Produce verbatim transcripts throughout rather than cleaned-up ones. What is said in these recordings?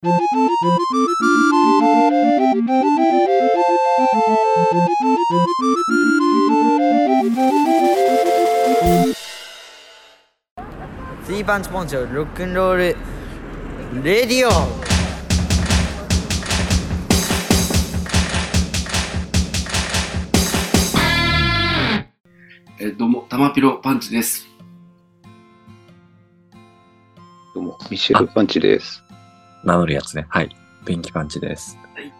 スリーパンチポンチョロックンロールレディオ。えどうも、玉ピロパンチです。どうも、ミシェルパンチです。名乗るやつね。はい、ペンキパンチです。はい、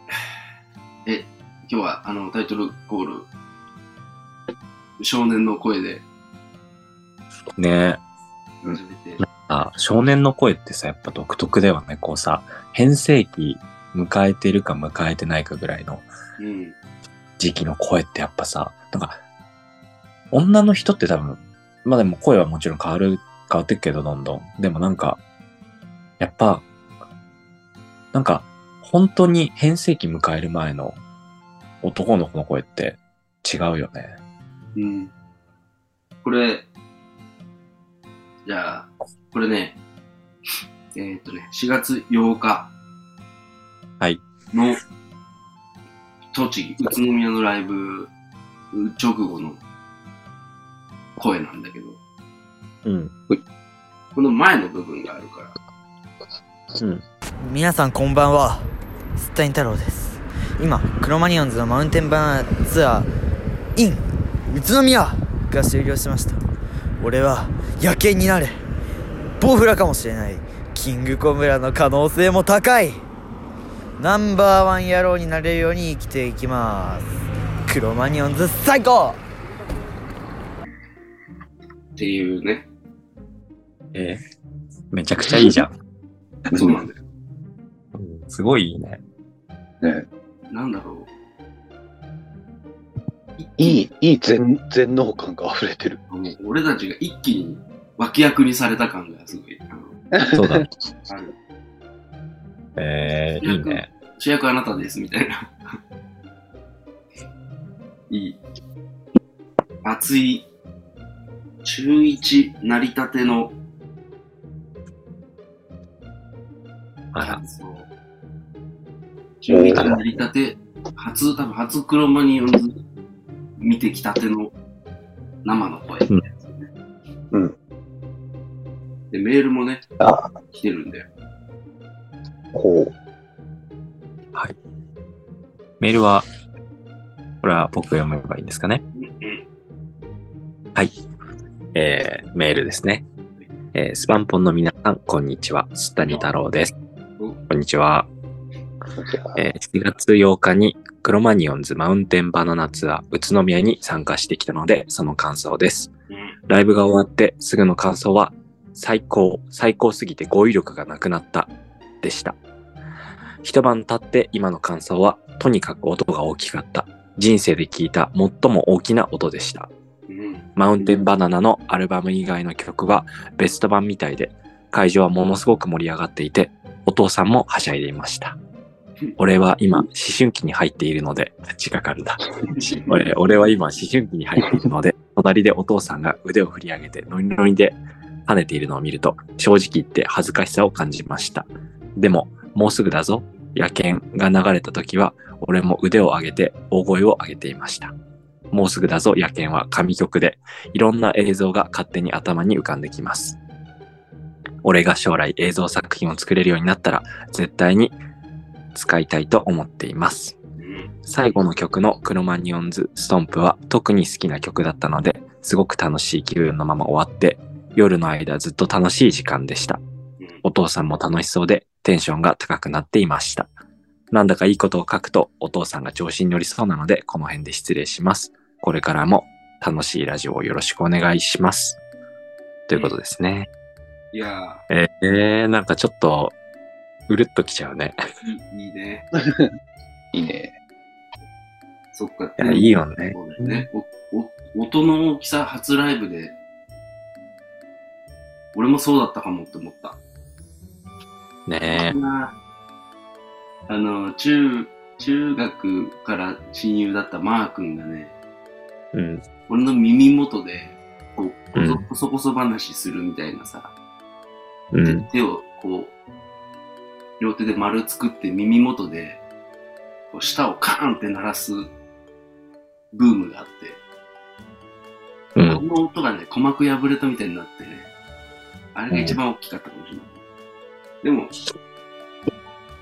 え今日はあのタイトルコール少年の声でねえ、初めて。あ、少年の声ってさ、やっぱ独特だよね。こうさ、変声期迎えてるか迎えてないかぐらいの時期の声ってやっぱさ、なんか女の人って多分、まあでも声はもちろん変わる変わってくけど、どんどん。でもなんかやっぱなんか、本当に変声期迎える前の男の子の声って違うよね。うん。これ、じゃあ、これね、えー、っとね、しがつようかの栃木、宇都宮のライブ直後の声なんだけど、うん。この前の部分があるから。うん。皆さんこんばんは、すったいん太郎です。今クロマニオンズのマウンテンバナーツアー in 宇都宮が終了しました。俺は野犬になれ、ボウフラかもしれない、キングコブラの可能性も高い、ナンバーワン野郎になれるように生きていきます。クロマニオンズ最高っていうね。えー、めちゃくちゃいいじゃん。そうなんだよ。すごいいいね。ね、なんだろう。いい、いい全、全能感が溢れてる。俺たちが一気に脇役にされた感がすごい。そうだね。えー、いいね。主役あなたです、みたいな。いい。熱い、中一なりたての、あら。中一なりたて、初、多分初クロマニオンズ見てきたての生の声みたいなやつね。うん。うん、で、メールもね、来てるんだよ。ほう。はい。メールは、これは僕が読めばいいんですかね。うん、はい。えー、メールですね。えー、スパンポンの皆さん、こんにちは。すったに太郎です。こんにちは。えー、しちがつようかにクロマニオンズマウンテンバナナツアー宇都宮に参加してきたので、その感想です。ライブが終わってすぐの感想は、最高、最高すぎて語彙力がなくなったでした。一晩経って今の感想は、とにかく音が大きかった。人生で聞いた最も大きな音でした。マウンテンバナナのアルバム以外の曲はベスト版みたいで、会場はものすごく盛り上がっていて、お父さんもはしゃいでいました。俺は今思春期に入っているので、時間かかるだ。俺、俺は今思春期に入っているので、隣でお父さんが腕を振り上げてノリノリで跳ねているのを見ると、正直言って恥ずかしさを感じました。でも、もうすぐだぞ、野犬が流れた時は、俺も腕を上げて大声を上げていました。もうすぐだぞ、野犬は神曲で、いろんな映像が勝手に頭に浮かんできます。俺が将来映像作品を作れるようになったら、絶対に使いたいと思っています。最後の曲のクロマニオンズストンプは特に好きな曲だったので、すごく楽しい気分のまま終わって、夜の間ずっと楽しい時間でした。お父さんも楽しそうで、テンションが高くなっていました。なんだかいいことを書くとお父さんが調子に乗りそうなので、この辺で失礼します。これからも楽しいラジオをよろしくお願いします。ということですね。いやー。えー、なんかちょっと、うるっときちゃうね。いいね。いいね。そっかって。いや、いいよね。ね、おお音の大きさ、初ライブで、俺もそうだったかもって思った。ねえ。あの、中、中学から親友だったマー君がね、うん、俺の耳元で、こう、こそこそ話するみたいなさ、うん、手をこう、両手で丸作って耳元でこう舌をカーンって鳴らすブームがあって、うん、この音がね、鼓膜破れたみたいになってね、あれが一番大きかったかもしれない。でも、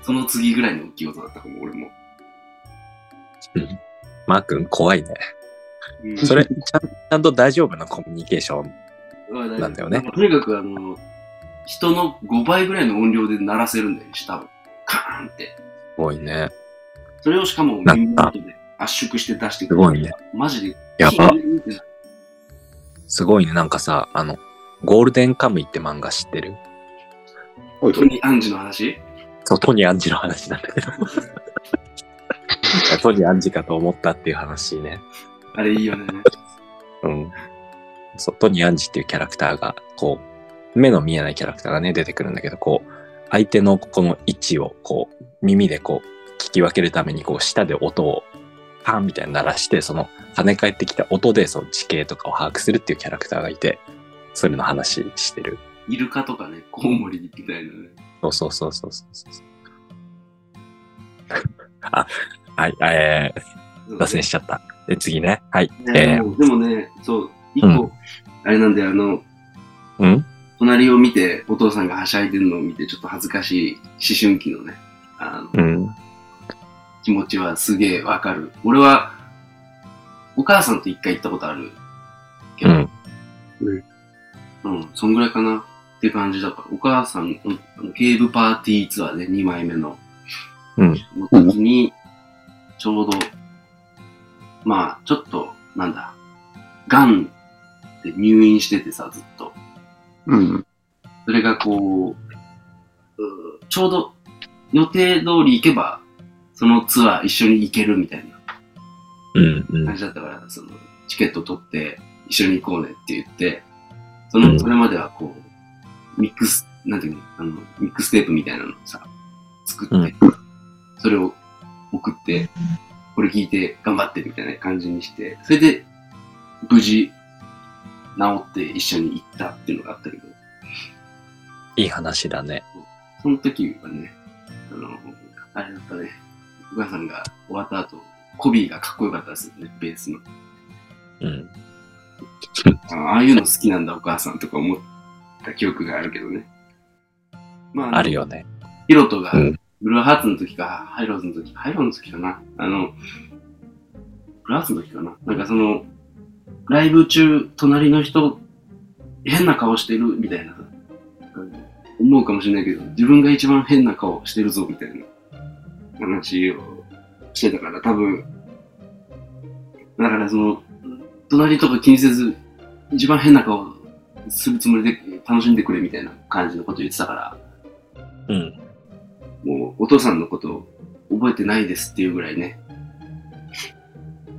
その次ぐらいの大きい音だったかも、俺も。うん、マー君怖いね。うん、それちゃん、ちゃんと大丈夫なコミュニケーションなんだよね。とにかくあの人のごばいぐらいの音量で鳴らせるんだよ、舌をカーンって。すごいね。それをしかも耳元で圧縮して出してくる。すごいね。マジで。やば。すごいね。なんかさ、あのゴールデンカムイって漫画知ってる？トニー・アンジの話？そう、トニー・アンジの話なんだけど。トニー・アンジかと思ったっていう話ね。あれいいよね。うん。そう、トニー・アンジっていうキャラクターが、こう、目の見えないキャラクターがね、出てくるんだけど、こう、相手のこの位置を、こう、耳でこう、聞き分けるために、こう、舌で音を、パンみたいに鳴らして、その、跳ね返ってきた音で、その地形とかを把握するっていうキャラクターがいて、それの話してる。イルカとかね、コウモリみたいなね。そうそうそうそうそうそう。あ、はい、えー、脱線しちゃった。で、次ね。はい。ねえー、でもね、そう、一個、うん、あれなんで、あの、うん、隣を見て、お父さんがはしゃいでるのを見て、ちょっと恥ずかしい思春期のね、あの、うん、気持ちはすげえわかる。俺は、お母さんと一回行ったことあるけど、うん、うん、そんぐらいかなっていう感じだから、お母さん、ケーブパーティーツアーでにまいめの、うん、の時に、ちょうど、まあ、ちょっと、なんだ、ガンで入院しててさ、ずっと。うん。それがこう、うちょうど予定通り行けば、そのツアー一緒に行けるみたいな感じだったから、うんうん、そのチケット取って一緒に行こうねって言って、その、それまではこう、ミックス、なんていうの、あの、ミックステープみたいなのをさ、作って、それを送って、これ聞いて頑張ってみたいな感じにして、それで、無事、治って一緒に行ったっていうのがあったけど。いい話だね。その時はね、あの、あれだったね、お母さんが終わった後、コビーがかっこよかったですよね、ベースの。うん。ああいうの好きなんだお母さんとか思った記憶があるけどね。まあ、あるよね。ヒロトが、うん、ブルーハーツの時か、ハイローズの時か、ハイローの時かな。あの、ブルーハーツの時かな。なんかその、ライブ中、隣の人、変な顔してるみたいな、思うかもしれないけど、自分が一番変な顔してるぞみたいな話をしてたから、多分、だからその、隣とか気にせず、一番変な顔するつもりで楽しんでくれみたいな感じのこと言ってたから、うん。もうお父さんのこと覚えてないですっていうぐらいね、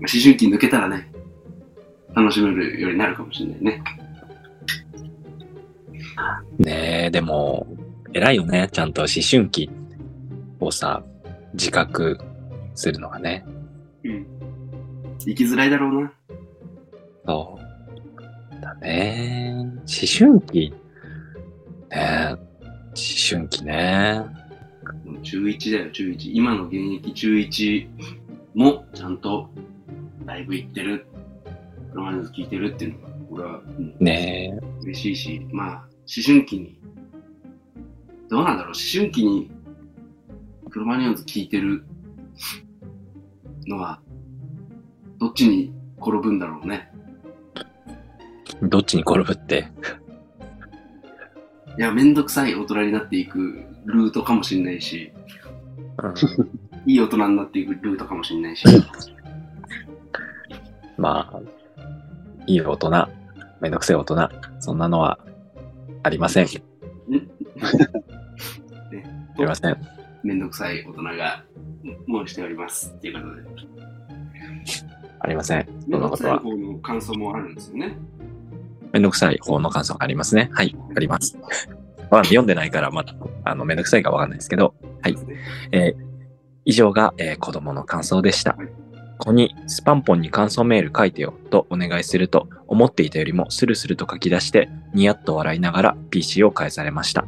思春期抜けたらね、楽しめるようになるかもしれないね。ねえ、でも、偉いよね、ちゃんと思春期をさ、自覚するのがね。うん。生きづらいだろうな。そうだね。思春期ね、思春期ね。中いちだよ、中いち。今の現役中いちもちゃんとライブ行ってる、ロマンス聴いてるっていうのが俺はね嬉しいし、まあ思春期にどうなんだろう、思春期にクロマニヨンズ聴いてるのはどっちに転ぶんだろうね。どっちに転ぶっていや、めんどくさい大人になっていくルートかもしれないし、うん、いい大人になっていくルートかもしれないしまあ、いい大人、めんどくさい大人、そんなのはありません。ありません。めんどくさい大人がもうしておりますっていうことでありません。めんどくさい方の感想もあるんですよね。めんどくさい方の感想がありますね。はい、あります。読んでないからまだあのめんどくさいかわかんないですけど、はい。えー、以上が、えー、子供の感想でした。はい、ここにスパンポンに感想メール書いてよとお願いすると、思っていたよりもスルスルと書き出してニヤッと笑いながら ピーシー を返されました。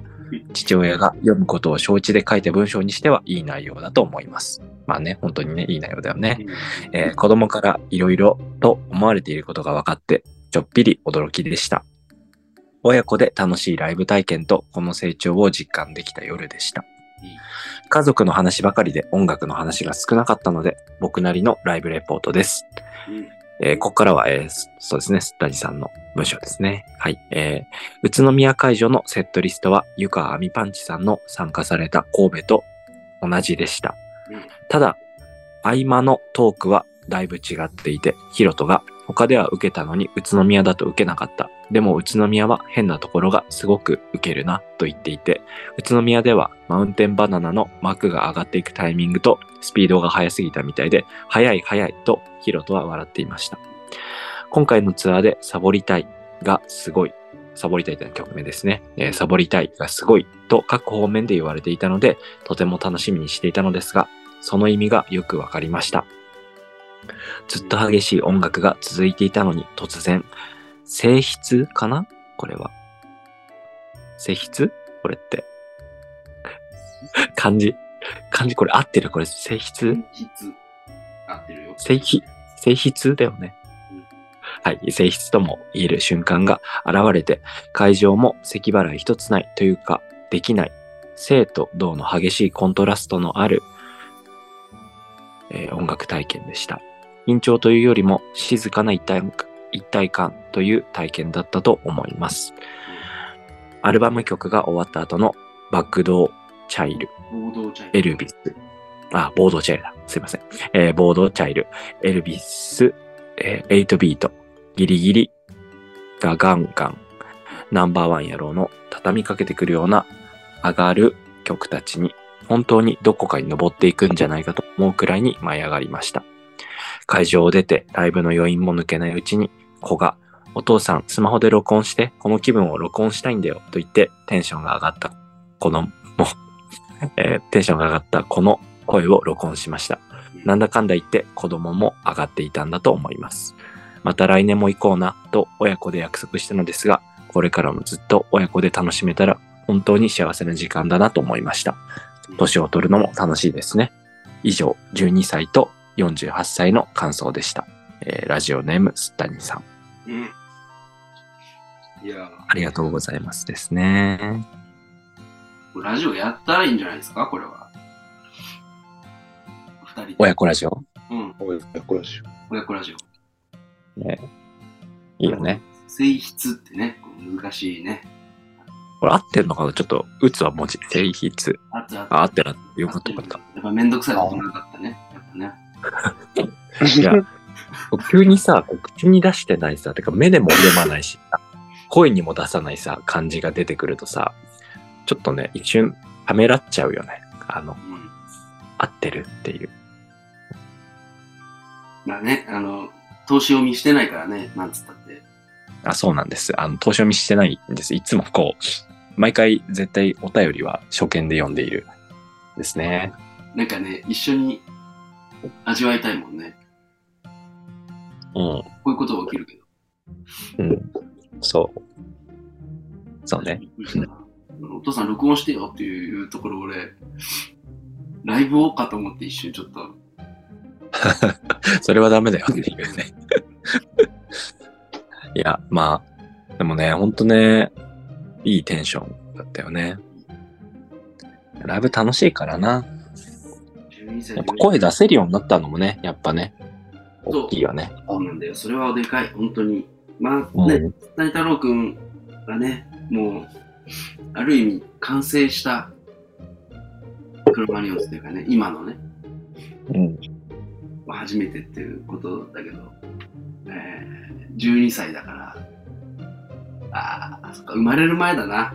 父親が読むことを承知で書いた文章にしてはいい内容だと思います。まあね、本当にね、いい内容だよね。うん、えー、子供からいろいろと思われていることが分かって、ちょっぴり驚きでした。親子で楽しいライブ体験とこの成長を実感できた夜でした。家族の話ばかりで音楽の話が少なかったので、僕なりのライブレポートです。うんえー、ここからは、えー、そうですね、スッタジさんの文章ですね。はい、えー。宇都宮会場のセットリストは、ゆかあみパンチさんの参加された神戸と同じでした。うん、ただ、合間のトークはだいぶ違っていて、ヒロトが他では受けたのに宇都宮だと受けなかった。でも宇都宮は変なところがすごく受けるなと言っていて、宇都宮ではマウンテンバナナの幕が上がっていくタイミングとスピードが速すぎたみたいで、速い速いとヒロトは笑っていました。今回のツアーでサボりたいがすごい、サボりたいという曲名ですね、えー、サボりたいがすごいと各方面で言われていたので、とても楽しみにしていたのですが、その意味がよくわかりました。ずっと激しい音楽が続いていたのに突然、性質かなこれは。性質これって。漢字漢字これ合ってるこれ性質合ってるよ。性質性質だよね。うん、はい。性質とも言える瞬間が現れて、会場も咳払い一つないというか、できない。静と動の激しいコントラストのある、えー、音楽体験でした。緊張というよりも静かな一体一体感という体験だったと思います。アルバム曲が終わった後のバクドーチャイル、エルビス、あ、ボードチャイルだ。すいません。えー、ボードチャイル、エルビス、えー、エイトビート、ギリギリ、ガガンガン、ナンバーワン野郎の畳みかけてくるような上がる曲たちに本当にどこかに登っていくんじゃないかと思うくらいに舞い上がりました。会場を出てライブの余韻も抜けないうちに子が、お父さんスマホで録音してこの気分を録音したいんだよと言ってテンションが上がったこのも、えー、テンションが上がったこの声を録音しました。なんだかんだ言って子供も上がっていたんだと思います。また来年も行こうなと親子で約束したのですが、これからもずっと親子で楽しめたら本当に幸せな時間だなと思いました。年を取るのも楽しいですね。以上、じゅうにさいとよんじゅうはっさいの感想でした。えー、ラジオネームすったにさん、うん、いやありがとうございますですね。ラジオやったらいいんじゃないですかこれは。ふたりで親子ラジオ、うん、親子ラジオ親子ラジオ、ね、いいよね。性質ってね、難しいね。これ合ってるのかな。ちょっと打つは文字性質合ってる合ってるよかったよかった。やっぱめんどくさいことなかったねやっぱねいや急にさ、口に出してないさ、てか目でも読まないし、声にも出さないさ、感じが出てくるとさ、ちょっとね、一瞬ためらっちゃうよね。あの、うん、合ってるっていう。まあね、あの、投資読みしてないからね、なんつったって。あ、そうなんです。あの、投資読みしてないんです。いつもこう、毎回絶対お便りは初見で読んでいるですね。なんかね、一緒に味わいたいもんね。うん、こういうことが起きるけど。うん。そう。そうね。お父さん録音してよっていうところ俺、ライブをかと思って一瞬ちょっと。それはダメだよっていうね。いや、まあ、でもね、ほんとね、いいテンションだったよね。ライブ楽しいからな。やっぱ声出せるようになったのもね、やっぱね。大きいよね。そうなんだよ。それはでかい。本当に。まあね、谷太郎くんがね、もう、ある意味、完成したクロマニオンズというかね、今のね、うん、初めてっていうことだけど、えー、じゅうにさいだから、ああ、そっか、生まれる前だな。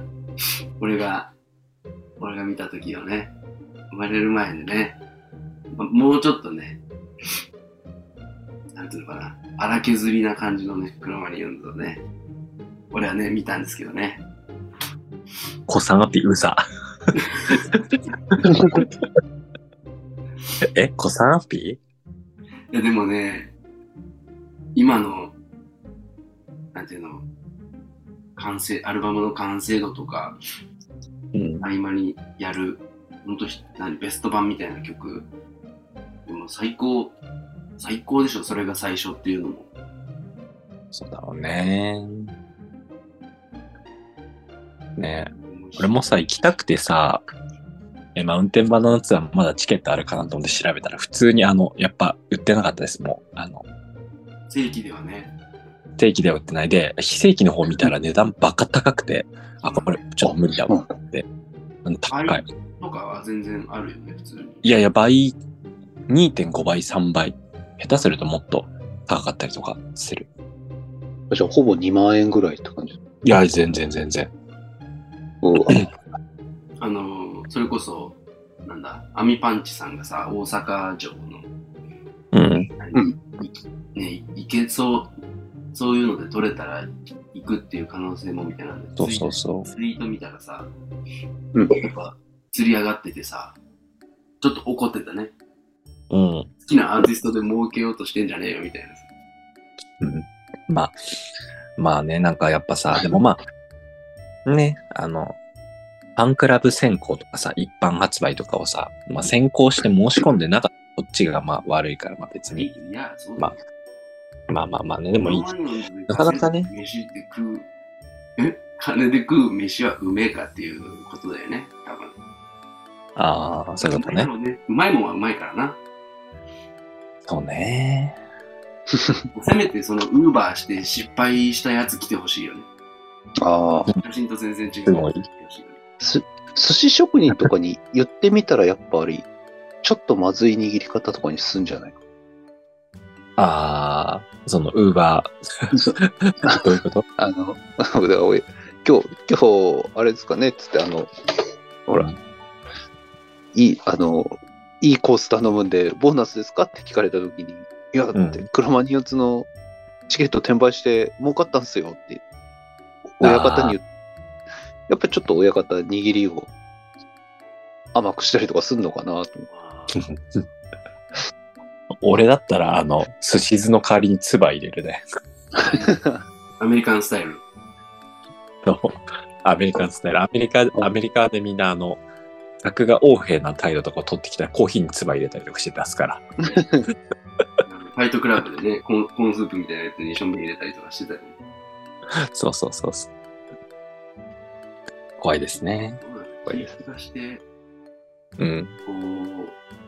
俺が、俺が見たときよね。生まれる前でね、まあ、もうちょっとね、なんていうのかな、荒削りな感じのね、クロマニヨンズをね、俺はね、見たんですけどね。子さがってうさ。え、子さがぴー？いや、でもね、今の、なんていうの、完成、アルバムの完成度とか、うん、合間にやる本当にベスト版みたいな曲でも最高最高でしょ。それが最初っていうのもそうだろうね。ねえ俺もさ行きたくてさえマウンテンバナナツアーまだチケットあるかなと思って調べたら普通にあのやっぱ売ってなかったです。もうあの正規ではね定期では売ってないで非正規の方見たら値段バカ高くて、うん、あこれちょっと無理だわって、うん、高いとかは全然あるよね普通に。いやいや倍 にてんご 倍さんばい下手するともっと高かったりとかする。じゃあほぼにまんえんぐらいって感じ。いや全然全然おあのそれこそなんだアミパンチさんがさ大阪城のうん、うん、ね行けそうそういうので取れたら行くっていう可能性もみたいなんで、そうそうそうツイート見たらさ、うん、やっぱ釣り上がっててさ、ちょっと怒ってたね。うん。好きなアーティストで儲けようとしてんじゃねえよみたいな。うん。まあまあねなんかやっぱさでもまあねあのファンクラブ選考とかさ一般発売とかをさまあ選考して申し込んでなかったこっちがまあ悪いからまあ別に。いやそう。まあまあまあまあね、でもいい。なかなかね。飯で食うえ金で食う飯はうめえかっていうことだよね、多分。ああ、そういうことね。うまいもんはうまいからな。そうね。せめてそのウーバーして失敗したやつ来てほしいよね。ああ。写真と全然違う。す寿司職人とかに言ってみたらやっぱり、ちょっとまずい握り方とかにすんじゃないか。ああ、そのウーバーどういうこと？あの今日今日あれですかねっつってあのほら、うん、いいあのいいコース頼むんでボーナスですかって聞かれた時にいや、うん、ってクラマニヨツのチケット転売して儲かったんすよって親方にやっぱちょっと親方握りを甘くしたりとかすんのかなと。俺だったらあの寿司酢の代わりに唾入れるね。アメリカンスタイル。アメリカンスタイル。アメリカアメリカでみんなあの客が横柄な態度とかを取ってきたらコーヒーに唾入れたりとかして出すから。ファイトクラブでねコーン、コーンスープみたいなやつにしょんべん入れたりとかしてたり。そうそうそうそう。怖いですね。怖いです。気がして、うん。こ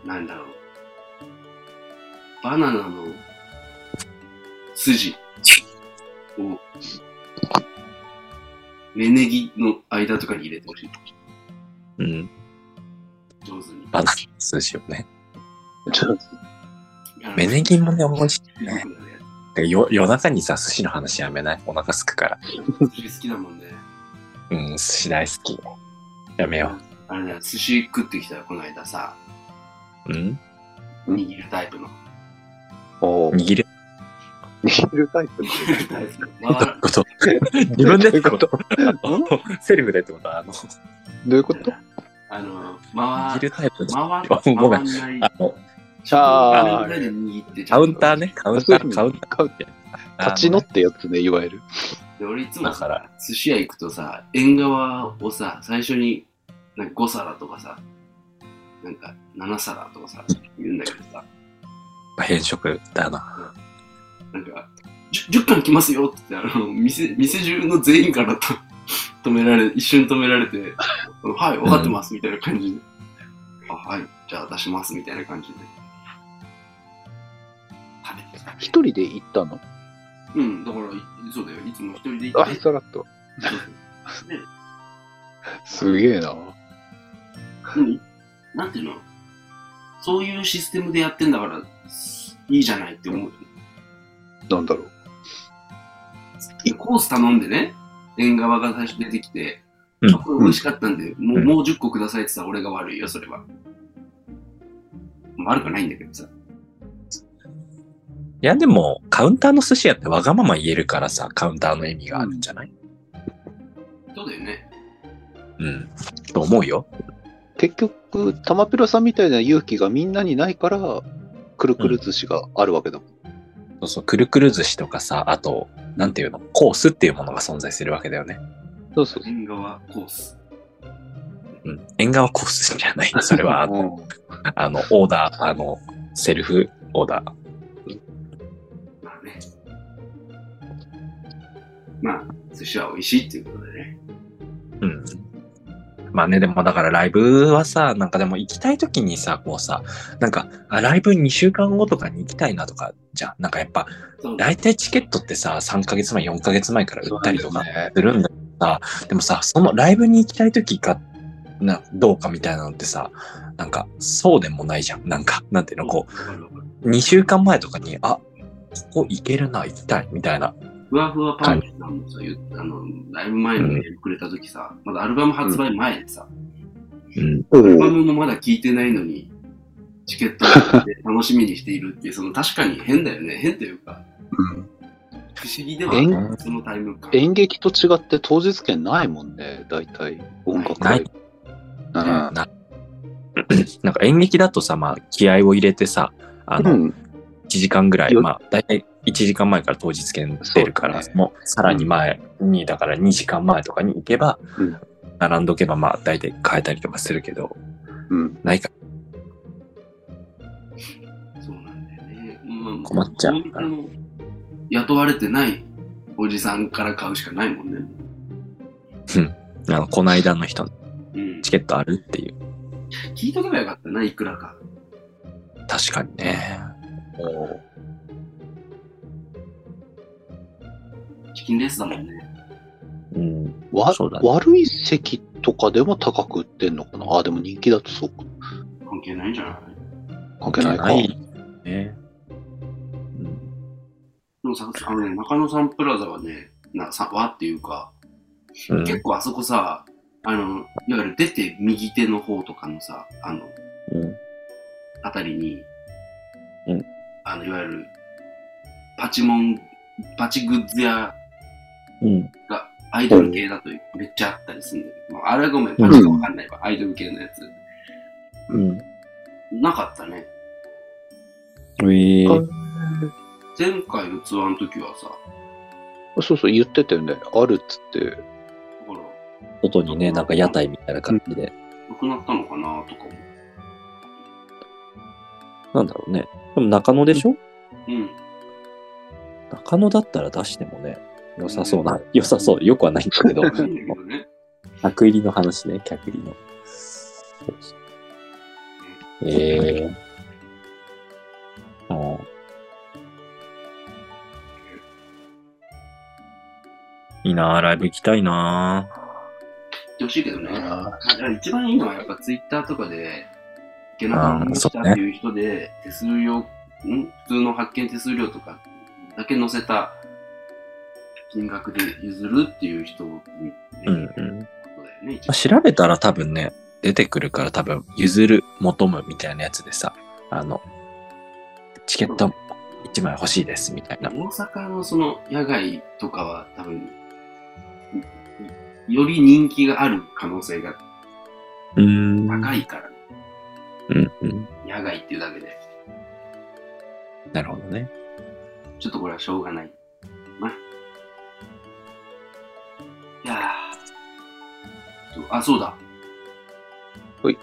うなんだろう。バナナの筋を芽ネギの間とかに入れてほしい。うん。上手に。バナナの筋をね。上手。芽ネギもね、美味しいね。よ夜中にさ、寿司の話やめない？お腹すくから。寿司好きだもんね。うん、寿司大好き。やめよう。あれだよ、寿司食ってきたらこの間さ、うん？握るタイプの。お握る握るタイプのどういうこと自分でってことセルフでってことはあのどういうことあの回るタイプの回んないあのああカウンターねカウンターカウンター立ちのってやつねいわゆる。で俺いつもさ寿司屋行くとさ縁側をさ最初になんかごさらとかさなんかななさらとかさ言うんだけどさ変色だな。なんか、じゅっかん来ますよって言って、あの、店、店中の全員からと止められ、一瞬止められて、はい、分かってますみたいな感じで、うん、あはい、じゃあ出しますみたいな感じで。一人で行ったの？うん、だから、そうだよ、いつも一人で行って。あ、さらっと。ね、すげえな。うん、なんていうの？そういうシステムでやってんだから、いいじゃないって思う。なんだろう。コース頼んでね、縁側が最初出てきて、うん、これ美味しかったんで、うん、もう、もうじゅっこくださいって言ったら俺が悪いよ、それは。悪くないんだけどさ。いや、でも、カウンターの寿司屋ってわがまま言えるからさ、カウンターの意味があるんじゃない？そうだよね。うん、と思うよ。結局、玉ペロさんみたいな勇気がみんなにないから、くるくる寿司があるわけだもん、うん、そうそうくるくる寿司とかさあとなんていうのコースっていうものが存在するわけだよね。そうそう縁側コースうん、縁側コースじゃない。それはあの、うん、あのオーダー、あのセルフオーダー。まあ寿司は美味しいっていうことでね。うん。まあね、でもだからライブはさ、なんかでも行きたいときにさ、こうさ、なんかライブにしゅうかんごとかに行きたいなとかじゃん。なんかやっぱ大体チケットってさ、さんかげつまえよんかげつまえから売ったりとかするんだけどさ、でもさ、そのライブに行きたいときかなどうかみたいなのってさ、なんかそうでもないじゃん。なんかなんていうの、こうにしゅうかんまえとかに、あ、ここ行けるな、行きたいみたいな。ふわふわパンチさんもさ、あの、ライブ前にくれたときさ、うん、まだアルバム発売前でさ、うんうん、アルバムもまだ聴いてないのに、チケットを買って楽しみにしているっていう、その確かに変だよね、変というか、うん、不思議ではない、そのタイム感。演劇と違って当日券ないもんね、大体、音楽ない。な, な, なんか演劇だとさ、まあ、気合を入れてさ、あの、うん、いちじかんぐらい、まあ、大体、いちじかんまえから当日券出るから、ね、もうさらに前に、だからにじかんまえとかに行けば、うん、並んどけば、まあ大体買えたりとかするけど、うん、ないか。そうなんだよね。うん、困っちゃうから。雇われてないおじさんから買うしかないもんね。うん。あの、こないだの人、うん、チケットあるっていう。聞いとけばよかったな、いくらか。確かにね。おチキンレースだもんね。うん。わそうだね、悪い席とかでも高く売ってんのかな。あ、でも人気だとそうか。関係ないんじゃない？関係ないか。ないね。うん。でもさ、あのね、中野サンプラザはね、なさわっていうか、うん、結構あそこさ、あのいわゆる出て右手の方とかのさ、あの、うん、あたりに、うん、あのいわゆるパチモンパチグッズやうん、がアイドル系だとめっちゃあったりするんだけど、あれはごめん、パチがわかんないわ、うん、アイドル系のやつ。うん。なかったね。えー、前回のツアーの時はさ、そうそう、言ってたよね、あるっつって。ほら、外にね、なんか屋台みたいな感じで。なくなったのかなとか思って。なんだろうね。でも中野でしょ？うん。中野だったら出してもね。良さそうな、良さそう、よくはないんだけど、客入りの話ね、客入りの。えー、あいいなぁ、ライブ行きたいなぁ。行ってほしいけどね。一番いいのはやっぱツイッターとかで、いけなかったっていう人で、手数料、ん普通の発券手数料とかだけ載せた、金額で譲るっていう人に、うんうん、調べたら多分ね出てくるから、多分譲る求むみたいなやつでさ、あのチケットいちまい欲しいですみたいな、大阪のその野外とかは多分より人気がある可能性が高いから、うんうん、野外っていうだけで。なるほどね。ちょっとこれはしょうがないな。いやあ、そうだ。ほい。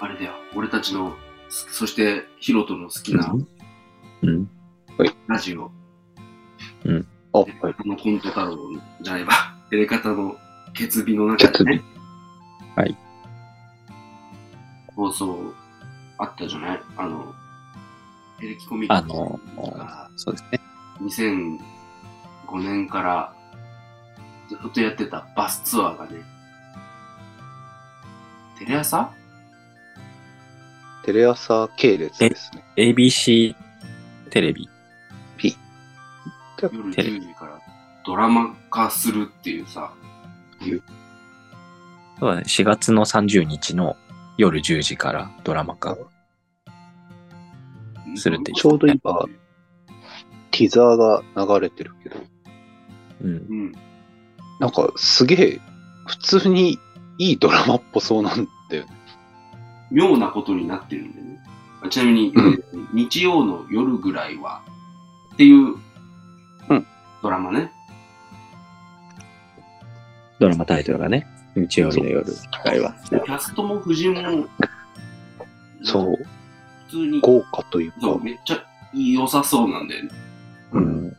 あれだよ、俺たちの、そしてヒロトの好きな、うん。うん、ほい。ラジオ。うん。あ、はい。このコント太郎じゃないわ。エレカタの決備の中でね。はい。放送、あったじゃない？あの、エレキコミックとか、そうですね。にせんごねんから、ずっとやってたバスツアーがね、テレ朝？テレ朝系列ですね。エービーシー テレビ。P。夜じゅうじからドラマ化するっていうさ。そうだね、しがつのさんじゅうにちの夜じゅうじからドラマ化するっていう。ちょうど今、ティザーが流れてるけど。うん。うんなんかすげえ普通にいいドラマっぽそうなんだよね。妙なことになってるんでね。ちなみに、うん、日曜の夜ぐらいはっていうドラマね、うん、ドラマタイトルがね日曜日の夜ぐらいは。キャストも夫人もそう普通に豪華というか、めっちゃ良さそうなんだよね。うん、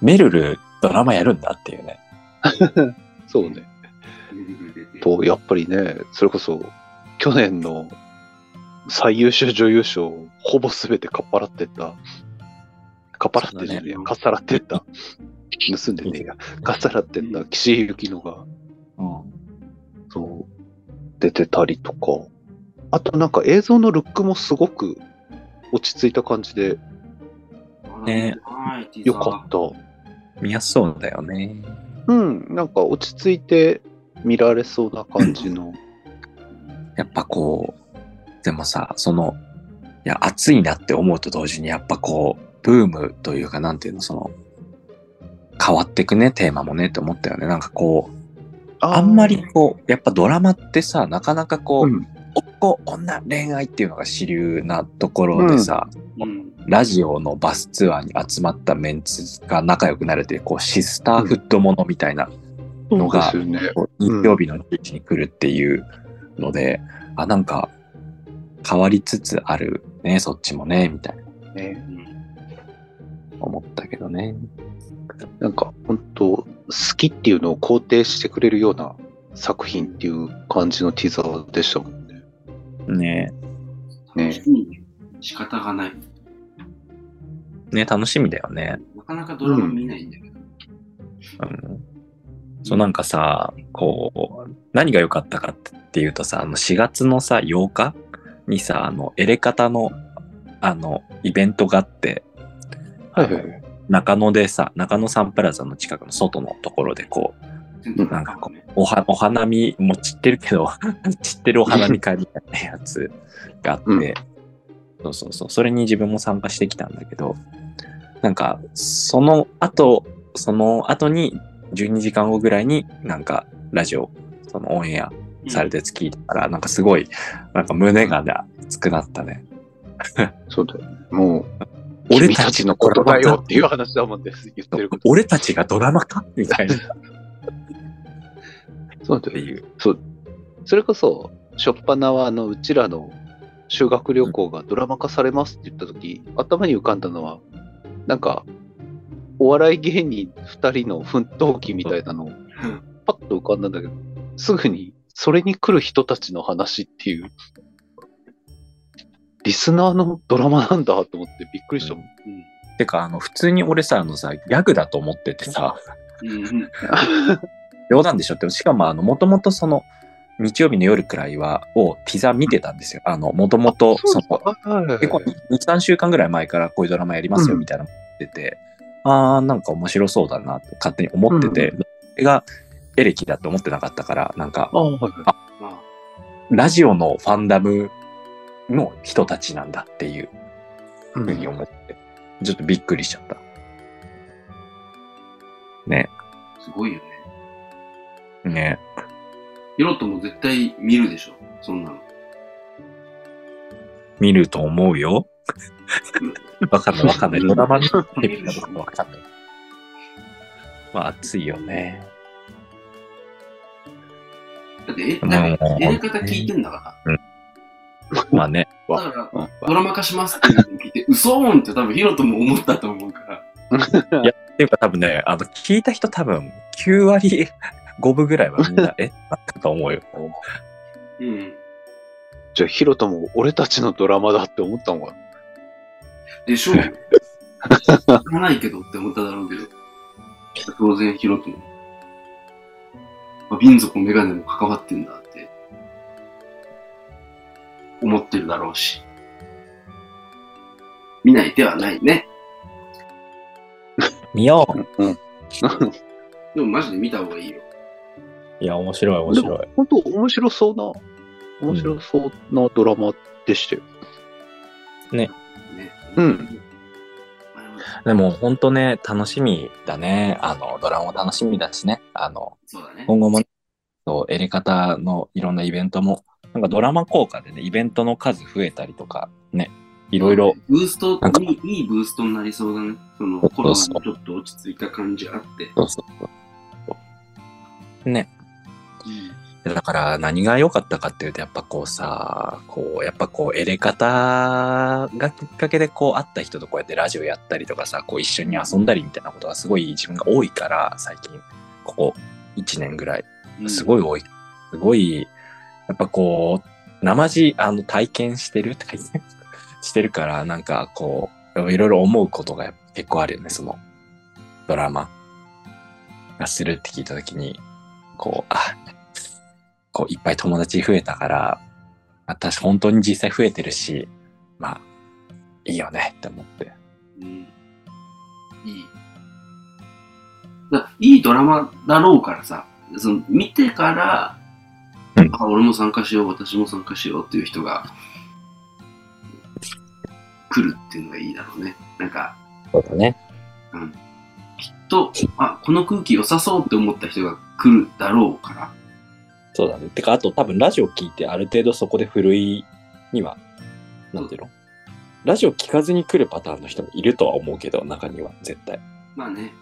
めるるドラマやるんだっていうね。そうね。とやっぱりね、それこそ去年の最優秀女優賞をほぼすべてかっぱらってった。かっぱらってじゃねえや、かっさらってった。盗んでねえや、かっさらってった岸井ゆきのが、うん、そう出てたりとか、あとなんか映像のルックもすごく落ち着いた感じで、ね、よかった。見やすそうだよね。うん、なんか落ち着いて見られそうな感じの。やっぱこう。でもさ、そのいや暑いなって思うと同時にやっぱこうブームというかなんていうのその変わってくねテーマもねって思ったよね。なんかこう あ, あんまりこうやっぱドラマってさなかなかこう、うん、男女恋愛っていうのが主流なところでさ、うん、ラジオのバスツアーに集まったメンツが仲良くなれてこうシスターフッドものみたいなのが、うんねうん、日曜日のじゅうじに来るっていうので、あなんか変わりつつあるね、そっちもねみたいな、ねうん、思ったけどね。なんか本当好きっていうのを肯定してくれるような作品っていう感じのティザーでしたもんね。ねえ、ね仕方がないね、楽しみだよね。なかなかドラマ見ないんだけど、うんうん、そうなんかさこう何が良かったかっていうとさ、あのしがつのさようかにさ、あのエレカタのあのイベントがあって、はいはい、中野でさ、中野サンプラザの近くの外のところでこうなんかこう お, はお花見も散ってるけど散ってるお花見会みたいなやつがあって、うん、そうそうそう、それに自分も参加してきたんだけど、なんかその後その後にじゅうにじかんごぐらいになんかラジオそのオンエアされたやつ聞いたから、なんかすごいなんか胸が熱くなったね。そうだよ、ね、もう俺たちの言葉よっていう話だもんです。言ってること。俺たちがドラマかみたいな。そうだよ。そう。それこそ初っ端はあのうちらの修学旅行がドラマ化されますって言った時、うん、頭に浮かんだのはなんかお笑い芸人ふたりの奮闘記みたいなのをパッと浮かんだんだけど、すぐにそれに来る人たちの話っていうリスナーのドラマなんだと思ってびっくりしたもん、うん、てかあの普通に俺さあのさギャグだと思っててさ、うん、冗談でしょって。しかもあのもともとその日曜日の夜くらいはをティザー見てたんですよ。あのもともとその結構 にさんしゅうかんぐらい前からこういうドラマやりますよみたいなの出てて、うん、あーなんか面白そうだなと勝手に思ってて、うん、それがエレキだと思ってなかったから、なんか、あああラジオのファンダムの人たちなんだっていうふうに思って、うん、ちょっとびっくりしちゃった。ね。すごいよね。ね。ヒロトも絶対見るでしょ、そんなの。見ると思うよ。わかんないわかんない。ドラマのテレビだとかわかんない。まあ、熱いよね。だってえ、なんかやり方聞いてんだから、うん、まあね、だからドラマ化しますっていうのを聞いて嘘ーんって多分ヒロトも思ったと思うからいやっていうか多分ね、あの聞いた人多分きゅうわりごぶぐらいはみんなえあったと思うよ。うん。じゃあヒロトも俺たちのドラマだって思ったのかでしょうよ。聞かないけどって思っただろうけど、当然ヒロトも貧族メガネも関わってんだって思ってるだろうし、見ない手はないね。見よう、うん、でもマジで見た方がいいよ。いや面白い面白い、本当面白そうな面白そうなドラマでしたよ、うん、ねねうんでも本当ね、楽しみだね。あのドラマも楽しみだしね。あのそうだね、今後も、ね、そうエレカタのいろんなイベントもなんかドラマ効果でね、イベントの数増えたりとかね、いろいろブーストにいいブーストになりそうだね。そのコロナにちょっと落ち着いた感じあって、そうそうそうね、だから何が良かったかっていうと、やっぱこうさ、こう、やっぱこう、エレカタがきっかけでこう、会った人とこうやってラジオやったりとかさ、こう一緒に遊んだりみたいなことがすごい自分が多いから、最近、ここいちねんぐらい、すごい多い。うん、すごい、やっぱこう、なまじ、あの、体験してる、体験してるから、なんかこう、いろいろ思うことが結構あるよね、その、ドラマがするって聞いたときに、こう、あ、こういっぱい友達増えたから、私本当に実際増えてるし、まあ、いいよねって思って。うん。いい。いいドラマだろうからさ、その見てから、うん、あ、俺も参加しよう、私も参加しようっていう人が来るっていうのがいいだろうね。なんか、そうだね。うん。きっと、あ、この空気良さそうって思った人が来るだろうから。そうだね。てか、あと多分ラジオ聞いてある程度そこでふるいには、なんていうの、ラジオ聞かずに来るパターンの人もいるとは思うけど、中には絶対。まあね、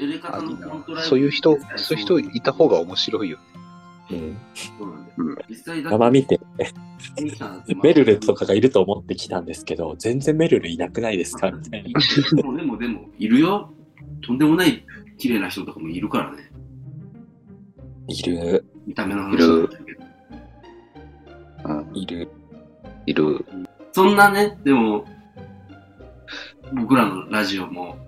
エレカタのコントライブそういう人、そういう人いた方が面白いよね。うん。そうなんだ。うん、実際だ生見て、メルルとかがいると思って来たんですけど、全然メルルいなくないですかみたいな。でもでも、でもいるよ。とんでもない綺麗な人とかもいるからね。いる。見た目の話なんだけど。いる。いる。そんなね、でも、僕らのラジオも、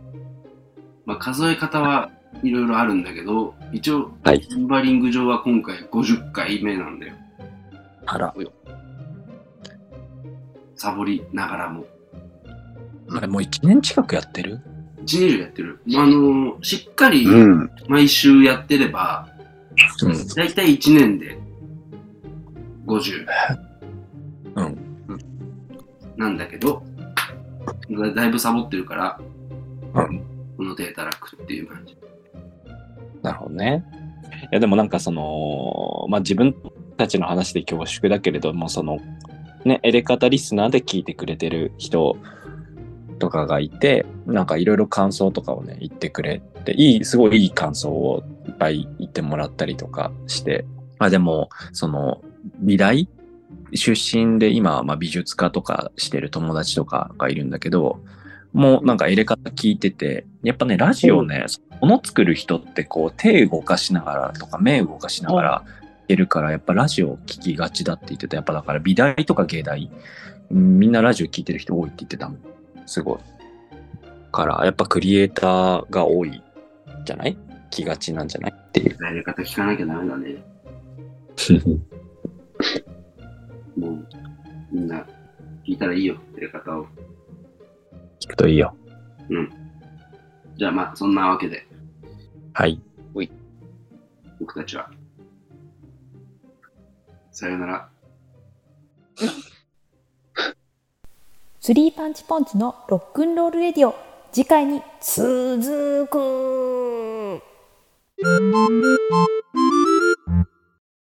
まあ、数え方はいろいろあるんだけど、一応、はい、ナンバリング上は今回ごじゅっかいめなんだよ。あら。サボりながらも。あれ、もういちねん近くやってる ?いち 年以上やってる。まあ、あの、しっかり毎週やってれば、うんうん、だいたいいちねんでごじゅう、うんうん、なんだけど だ, だいぶサボってるから、うん、このデータ楽っていう感じ。なるほどね。いやでもなんかその、まあ、自分たちの話で恐縮だけれども、そのね、エレカタリスナーで聞いてくれてる人とかがいて、なんかいろいろ感想とかをね言ってくれて、いい、すごいいい感想をいっぱい言ってもらったりとかして、まあでもその美大出身で今まあ美術家とかしてる友達とかがいるんだけど、もうなんかエレカタ聞いてて、やっぱねラジオね、物作る人ってこう手動かしながらとか目動かしながら聞けるから、やっぱラジオ聞きがちだって言ってた。やっぱだから美大とか芸大、みんなラジオ聞いてる人多いって言ってたもん。すごい。から、やっぱクリエイターが多いじゃない？気がちなんじゃないっていう。やり方聞かなきゃダメだね。もう、みんな、聞いたらいいよ、やり方を。聞くといいよ。うん。じゃあ、まあ、そんなわけで。はい。おい。僕たちは、さよなら。スリーパンチポンチのロックンロールレディオ、次回に続く。